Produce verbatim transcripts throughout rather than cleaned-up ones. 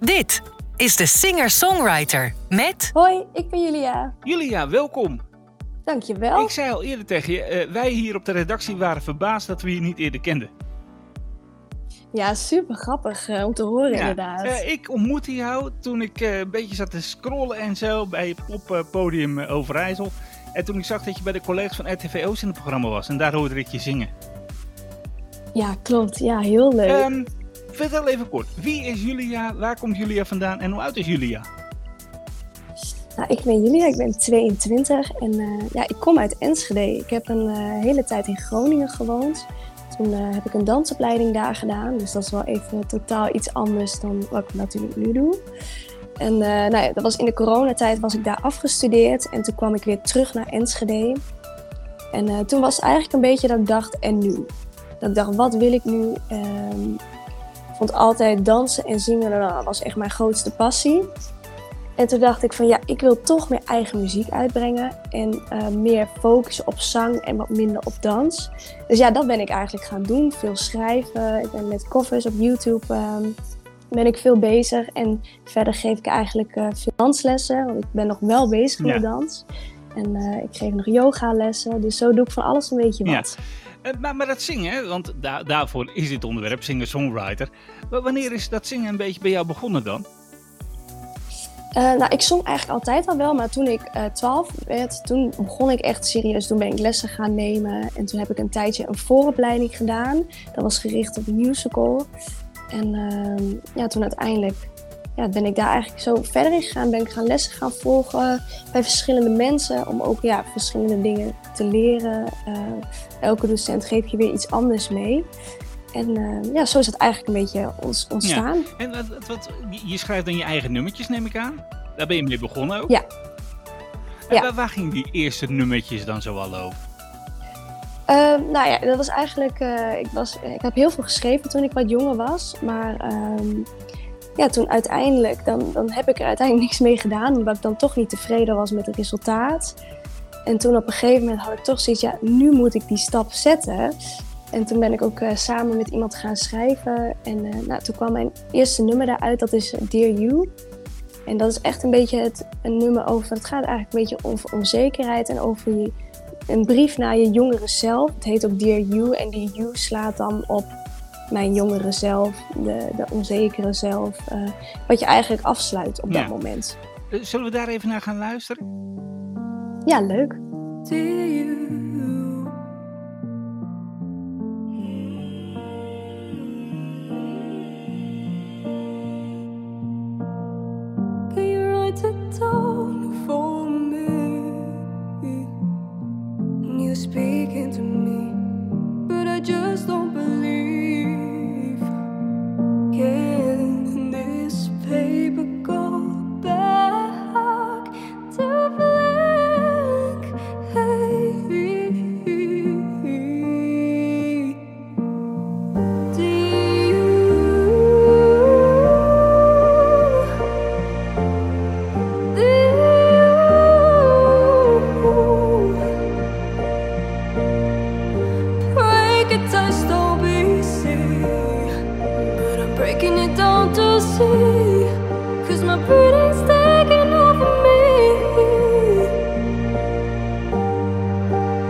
Dit is de singer-songwriter met... Hoi, ik ben Julia. Julia, welkom. Dankjewel. Ik zei al eerder tegen je, uh, wij hier op de redactie waren verbaasd dat we je niet eerder kenden. Ja, super grappig uh, om te horen ja, inderdaad. Uh, ik ontmoette jou toen ik uh, een beetje zat te scrollen en zo bij het poppodium uh, Overijssel. En toen ik zag dat je bij de collega's van R T V Oost in het programma was. En daar hoorde ik je zingen. Ja, klopt. Ja, heel leuk. Um, vertel even kort. Wie is Julia? Waar komt Julia vandaan? En hoe oud is Julia? Nou, ik ben Julia. Ik ben tweeëntwintig. En uh, ja, ik kom uit Enschede. Ik heb een uh, hele tijd in Groningen gewoond. Toen uh, heb ik een dansopleiding daar gedaan. Dus dat is wel even totaal iets anders dan wat ik natuurlijk nu doe. En uh, nou ja, dat was in de coronatijd was ik daar afgestudeerd. En toen kwam ik weer terug naar Enschede. En uh, toen was het eigenlijk een beetje dat ik dacht, en nu? Dat ik dacht, wat wil ik nu? Um, ik vond altijd dansen en zingen, dat was echt mijn grootste passie. En toen dacht ik van, ja, ik wil toch meer eigen muziek uitbrengen. En uh, meer focussen op zang en wat minder op dans. Dus ja, dat ben ik eigenlijk gaan doen. Veel schrijven. Ik ben met covers op YouTube... Um, ben ik veel bezig en verder geef ik eigenlijk uh, veel danslessen, want ik ben nog wel bezig met ja. dans. En uh, ik geef nog yogalessen, dus zo doe ik van alles een beetje wat. Ja. Uh, maar, maar dat zingen, want da- daarvoor is dit onderwerp, singer-songwriter. Maar wanneer is dat zingen een beetje bij jou begonnen dan? Uh, nou, ik zong eigenlijk altijd al wel, maar toen ik uh, twaalf werd, toen begon ik echt serieus. Toen ben ik lessen gaan nemen en toen heb ik een tijdje een vooropleiding gedaan. Dat was gericht op een musical. En uh, ja, toen uiteindelijk ja, ben ik daar eigenlijk zo verder in gegaan. Ben ik gaan lessen gaan volgen bij verschillende mensen. Om ook ja, verschillende dingen te leren. Uh, elke docent geeft je weer iets anders mee. En uh, ja, zo is het eigenlijk een beetje ontstaan. Ja. En wat, wat, wat, je schrijft dan je eigen nummertjes, neem ik aan. Daar ben je mee begonnen ook. Ja. En ja. Waar, waar gingen die eerste nummertjes dan zo al over? Uh, nou ja, dat was eigenlijk, uh, ik, was, ik heb heel veel geschreven toen ik wat jonger was, maar um, ja, toen uiteindelijk, dan, dan heb ik er uiteindelijk niks mee gedaan, omdat ik dan toch niet tevreden was met het resultaat. En toen op een gegeven moment had ik toch zoiets, ja, nu moet ik die stap zetten. En toen ben ik ook uh, samen met iemand gaan schrijven en uh, nou, toen kwam mijn eerste nummer daaruit, dat is Dear You. En dat is echt een beetje het, een nummer over, het gaat eigenlijk een beetje over onzekerheid en over je... Een brief naar je jongere zelf. Het heet ook Dear You. En die You slaat dan op mijn jongere zelf. De, de onzekere zelf. Uh, wat je eigenlijk afsluit op ja. dat moment. Zullen we daar even naar gaan luisteren? Ja, leuk. Dear you. Can you write it down for me? You speaking to me, but I just don't believe. Can this paper go back to black? Hey, do you? Do cause my pretty's taking over me.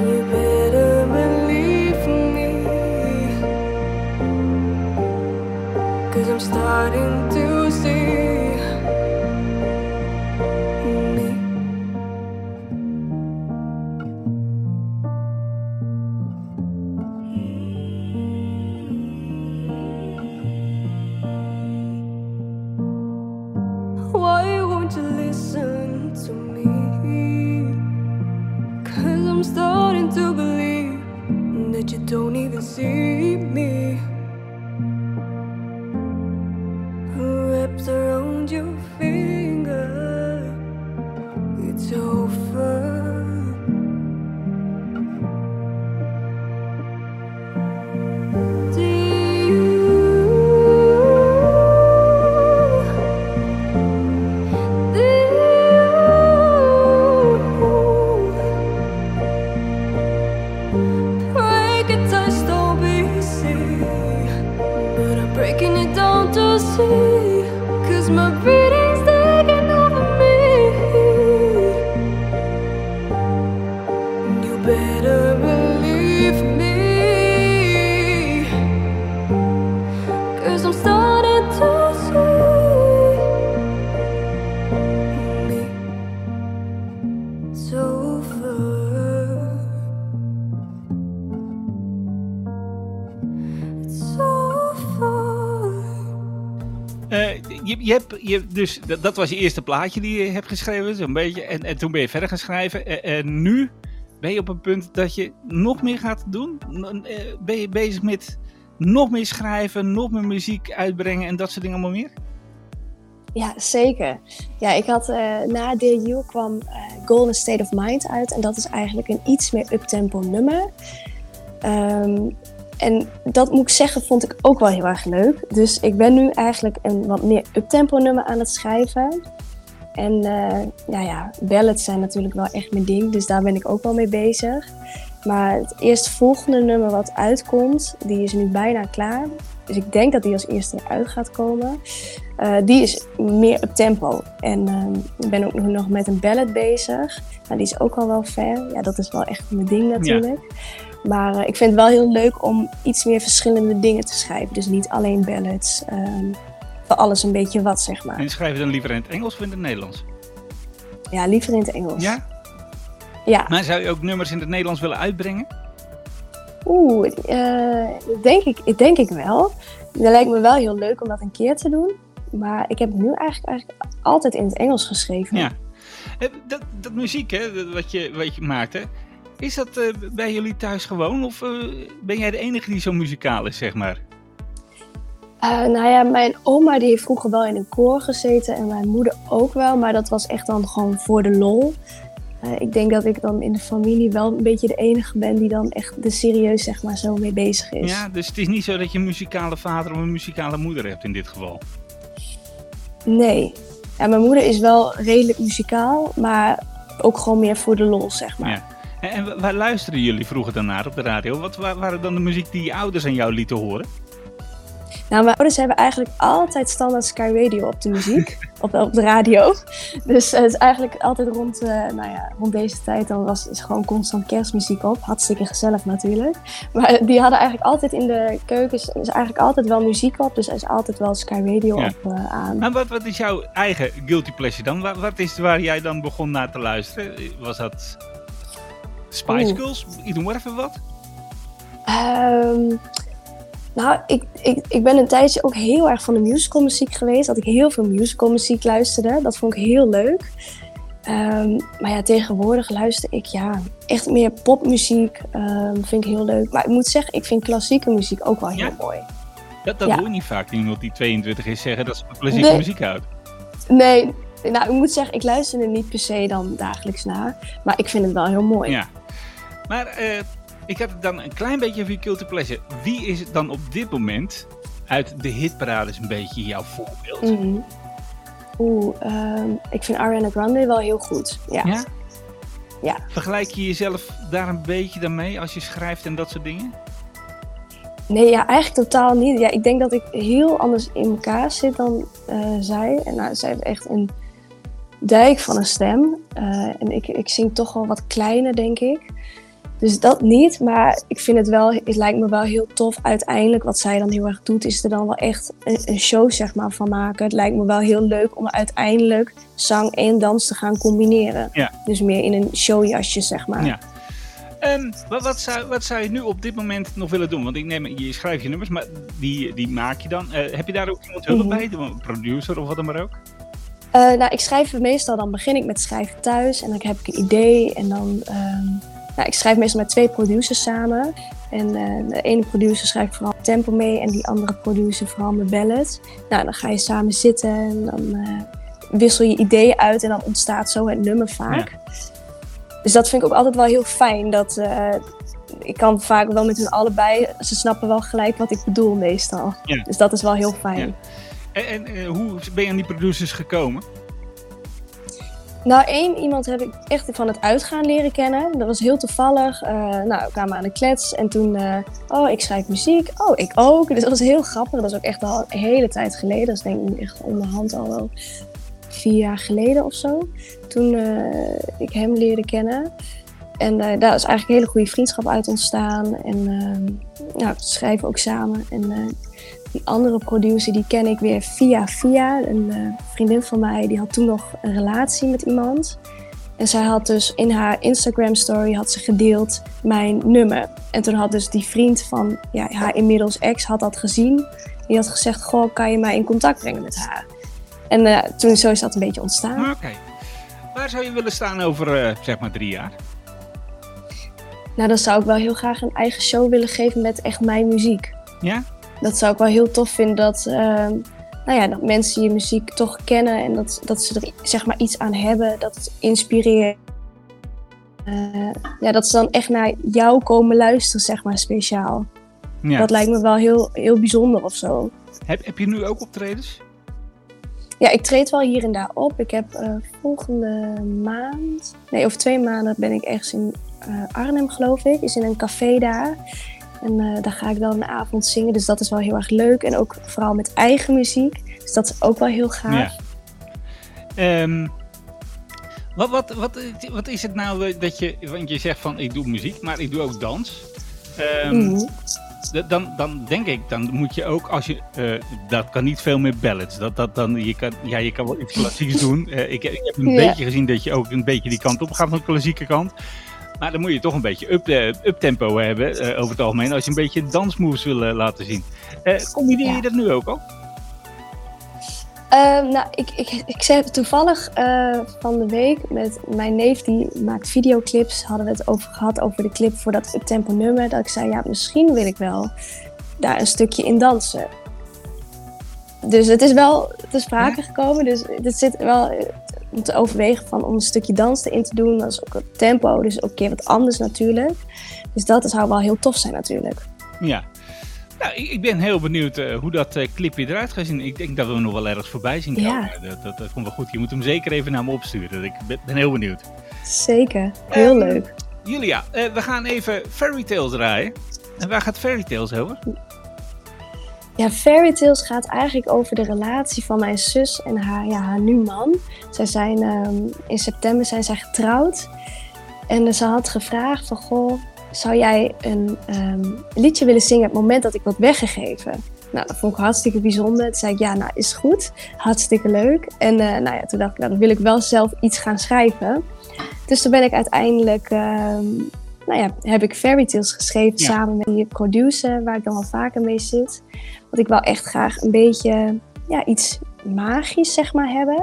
You better believe me, cause I'm starting to see me. See me wrapped around your finger. It's over. Do you? Do you? Break it, touch, don't be sick. Je hebt, je, dus dat, dat was je eerste plaatje die je hebt geschreven, zo'n beetje. En, en toen ben je verder gaan schrijven. En, en nu ben je op een punt dat je nog meer gaat doen. Ben je bezig met nog meer schrijven, nog meer muziek uitbrengen en dat soort dingen allemaal meer? Ja, zeker. Ja, ik had uh, na Dear You kwam uh, Golden State of Mind uit. En dat is eigenlijk een iets meer uptempo nummer. Um, En dat moet ik zeggen, vond ik ook wel heel erg leuk. Dus ik ben nu eigenlijk een wat meer uptempo nummer aan het schrijven. En uh, nou ja, ballads zijn natuurlijk wel echt mijn ding, dus daar ben ik ook wel mee bezig. Maar het eerstvolgende nummer wat uitkomt, die is nu bijna klaar. Dus ik denk dat die als eerste eruit gaat komen. Uh, die is meer uptempo. En uh, ik ben ook nog met een ballad bezig. Nou, die is ook al wel ver. Ja, dat is wel echt mijn ding natuurlijk. Ja. Maar uh, ik vind het wel heel leuk om iets meer verschillende dingen te schrijven. Dus niet alleen ballads. Um, voor alles een beetje wat, zeg maar. En schrijf je dan liever in het Engels of in het Nederlands? Ja, liever in het Engels. Ja? Ja. Maar zou je ook nummers in het Nederlands willen uitbrengen? Oeh, uh, denk ik, denk ik wel. Dat lijkt me wel heel leuk om dat een keer te doen. Maar ik heb nu eigenlijk, eigenlijk altijd in het Engels geschreven. Ja. Dat, dat muziek, hè, wat je, wat je maakt, hè? Is dat uh, bij jullie thuis gewoon of uh, ben jij de enige die zo muzikaal is, zeg maar? Uh, nou ja, mijn oma die heeft vroeger wel in een koor gezeten en mijn moeder ook wel. Maar dat was echt dan gewoon voor de lol. Uh, ik denk dat ik dan in de familie wel een beetje de enige ben die dan echt de serieus, zeg maar, zo mee bezig is. Ja, dus het is niet zo dat je een muzikale vader of een muzikale moeder hebt in dit geval? Nee. Ja, mijn moeder is wel redelijk muzikaal, maar ook gewoon meer voor de lol, zeg maar. Ja. En waar luisterden jullie vroeger dan naar op de radio? Wat waren dan de muziek die je ouders aan jou lieten horen? Nou, mijn ouders hebben eigenlijk altijd standaard Sky Radio op de muziek, op, op de radio. Dus het is eigenlijk altijd rond, uh, nou ja, rond deze tijd, dan was is gewoon constant kerstmuziek op. Hartstikke gezellig natuurlijk. Maar die hadden eigenlijk altijd in de keukens, is eigenlijk altijd wel muziek op. Dus er is altijd wel Sky Radio ja. op uh, aan. Maar wat, wat is jouw eigen guilty pleasure dan? Wat, wat is waar jij dan begon naar te luisteren? Was dat... Spice Girls? Ik doe maar even wat. Um, nou, ik, ik, ik ben een tijdje ook heel erg van de musicalmuziek geweest. Dat ik heel veel musicalmuziek luisterde. Dat vond ik heel leuk. Um, maar ja, tegenwoordig luister ik ja, echt meer popmuziek. Um, vind ik heel leuk. Maar ik moet zeggen, ik vind klassieke muziek ook wel heel ja. mooi. Dat, dat ja. hoor je niet vaak. Iemand die tweeëntwintig is zeggen dat ze van klassieke nee. muziek houdt. Nee, nou, ik moet zeggen, ik luister er niet per se dan dagelijks naar. Maar ik vind het wel heel mooi. Ja. Maar uh, ik had het dan een klein beetje voor je guilty pleasure. Wie is het dan op dit moment uit de hitparades een beetje jouw voorbeeld? Mm-hmm. Oeh, um, ik vind Ariana Grande wel heel goed. Ja. Ja? Ja. Vergelijk je jezelf daar een beetje dan mee als je schrijft en dat soort dingen? Nee, ja, eigenlijk totaal niet. Ja, ik denk dat ik heel anders in elkaar zit dan uh, zij. En nou, zij heeft echt een dijk van een stem. Uh, en ik, ik zing toch wel wat kleiner, denk ik. Dus dat niet, maar ik vind het wel, het lijkt me wel heel tof. Uiteindelijk, wat zij dan heel erg doet, is er dan wel echt een, een show, zeg maar, van maken. Het lijkt me wel heel leuk om uiteindelijk zang en dans te gaan combineren. Ja. Dus meer in een showjasje, zeg maar. Ja. Um, wat, wat, zou, wat zou je nu op dit moment nog willen doen? Want ik neem, je schrijft je nummers, maar die, die maak je dan. Uh, heb je daar ook iemand hulp bij? Een producer of wat dan maar ook? Uh, nou, ik schrijf meestal, dan begin ik met schrijven thuis en dan heb ik een idee en dan... Um... Nou, ik schrijf meestal met twee producers samen. En uh, de ene producer schrijft vooral tempo mee en die andere producer vooral mijn ballads. Nou, dan ga je samen zitten en dan uh, wissel je ideeën uit en dan ontstaat zo het nummer vaak. Ja. Dus dat vind ik ook altijd wel heel fijn. Dat, uh, ik kan vaak wel met hun allebei, ze snappen wel gelijk wat ik bedoel meestal. Ja. Dus dat is wel heel fijn. Ja. En, en uh, hoe ben je aan die producers gekomen? Nou, één iemand heb ik echt van het uitgaan leren kennen. Dat was heel toevallig. Uh, nou, we kwamen aan de klets en toen... Uh, oh, ik schrijf muziek. Oh, ik ook. Dus dat was heel grappig. Dat was ook echt al een hele tijd geleden. Dat is denk ik echt onderhand al wel vier jaar geleden of zo. Toen uh, ik hem leerde kennen. En uh, daar is eigenlijk een hele goede vriendschap uit ontstaan. En uh, nou, we schrijven ook samen. En uh, die andere producer, die ken ik weer via via. Een uh, vriendin van mij, die had toen nog een relatie met iemand. En zij had dus in haar Instagram story had ze gedeeld mijn nummer. En toen had dus die vriend van ja, haar inmiddels ex had dat gezien. Die had gezegd, goh, kan je mij in contact brengen met haar? En uh, toen zo is dat een beetje ontstaan. Oké. Okay. Waar zou je willen staan over uh, zeg maar drie jaar? Nou, dan zou ik wel heel graag een eigen show willen geven met echt mijn muziek. Ja? Dat zou ik wel heel tof vinden, dat, uh, nou ja, dat mensen je muziek toch kennen en dat, dat ze er zeg maar iets aan hebben, dat het inspireert. Uh, ja, dat ze dan echt naar jou komen luisteren, zeg maar, speciaal. Ja. Dat lijkt me wel heel, heel bijzonder of zo. Heb, heb je nu ook optredens? Ja, ik treed wel hier en daar op. Ik heb uh, volgende maand, nee, over twee maanden ben ik ergens in uh, Arnhem, geloof ik. Is in een café daar. En uh, daar ga ik wel een avond zingen, dus dat is wel heel erg leuk. En ook vooral met eigen muziek, dus dat is ook wel heel gaaf. Ja. Um, wat, wat, wat, wat is het nou dat je, want je zegt van ik doe muziek, maar ik doe ook dans. Um, mm-hmm. d- dan, dan denk ik, dan moet je ook, als je, uh, dat kan niet veel meer ballads. Dat, dat, dan, je, kan, ja, je kan wel iets klassieks doen. Uh, ik, ik heb een ja. beetje gezien dat je ook een beetje die kant op gaat van de klassieke kant. Maar dan moet je toch een beetje up, uh, uptempo hebben uh, over het algemeen als je een beetje dansmoves wil uh, laten zien. Uh, combineer je ja. dat nu ook al? Uh, nou, ik, ik, ik zei toevallig uh, van de week met mijn neef, die maakt videoclips. Hadden we het over gehad over de clip voor dat uptempo nummer. Dat ik zei, ja, misschien wil ik wel daar een stukje in dansen. Dus het is wel te sprake ja. gekomen. Dus dit zit wel... om te overwegen van om een stukje dans erin te doen. Dat is ook het tempo, dus ook een keer wat anders natuurlijk. Dus dat zou wel heel tof zijn natuurlijk. Ja, nou, ik ben heel benieuwd uh, hoe dat uh, clipje eruit gaat zien. Ik denk dat we hem nog wel ergens voorbij zien komen. Ja. Dat, dat, dat komt wel goed. Je moet hem zeker even naar me opsturen. Ik ben, ben heel benieuwd. Zeker, heel uh, leuk. Julia, uh, we gaan even Fairy Tales draaien. En waar gaat Fairy Tales over? Ja, Fairy Tales gaat eigenlijk over de relatie van mijn zus en haar, ja, haar nu man. Zij zijn, um, in september zijn zij getrouwd. En ze had gevraagd van, goh, zou jij een um, liedje willen zingen op het moment dat ik word weggegeven? Nou, dat vond ik hartstikke bijzonder. Toen zei ik, ja, nou, is goed. Hartstikke leuk. En uh, nou ja, toen dacht ik, nou, dan wil ik wel zelf iets gaan schrijven. Dus toen ben ik uiteindelijk... Um, Nou ja, heb ik Fairy Tales geschreven ja. samen met die producer, waar ik dan wel vaker mee zit. Want ik wil echt graag een beetje ja, iets magisch, zeg maar, hebben.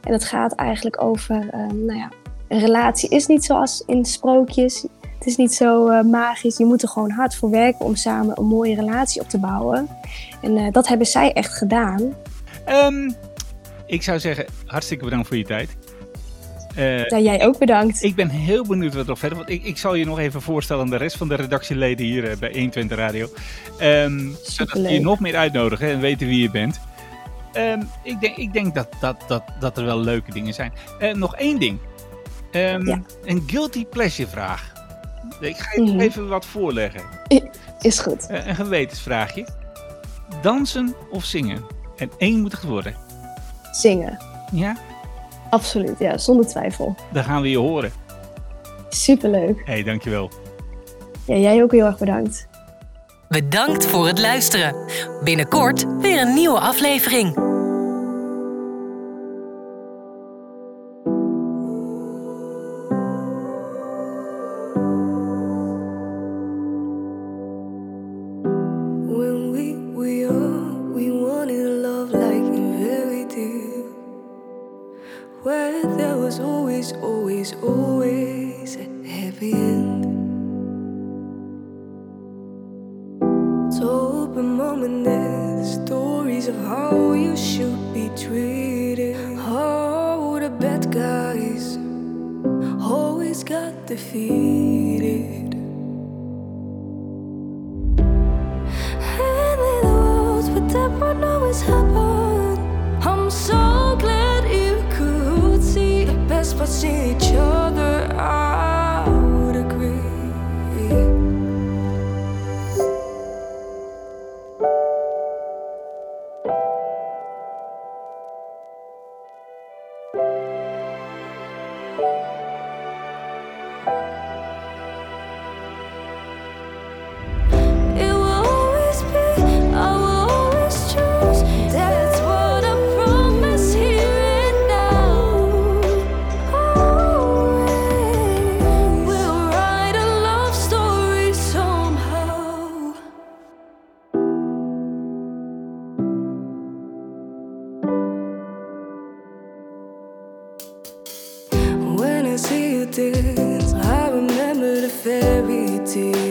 En dat gaat eigenlijk over, uh, nou ja, een relatie is niet zoals in sprookjes. Het is niet zo uh, magisch. Je moet er gewoon hard voor werken om samen een mooie relatie op te bouwen. En uh, dat hebben zij echt gedaan. Um, ik zou zeggen, hartstikke bedankt voor je tijd. Uh, ja, jij ook bedankt. Ik ben heel benieuwd wat er nog verder... Want ik, ik zal je nog even voorstellen aan de rest van de redactieleden hier uh, bij honderdtwintig Radio. Um, zodat we je nog meer uitnodigen en weten wie je bent. Um, ik denk, ik denk dat, dat, dat, dat er wel leuke dingen zijn. Uh, nog één ding. Um, ja. Een guilty pleasure vraag. Ik ga je mm-hmm. even wat voorleggen. Is goed. Uh, een gewetensvraagje. Dansen of zingen? En één moet het worden. Zingen. Ja? Absoluut, ja, zonder twijfel. Dan gaan we je horen. Superleuk. Hé, hey, dankjewel. Ja, jij ook heel erg bedankt. Bedankt voor het luisteren. Binnenkort weer een nieuwe aflevering. Happen. I'm so glad you could see a better us but see each other out agree. When I see you dance, I remember the fairy tales.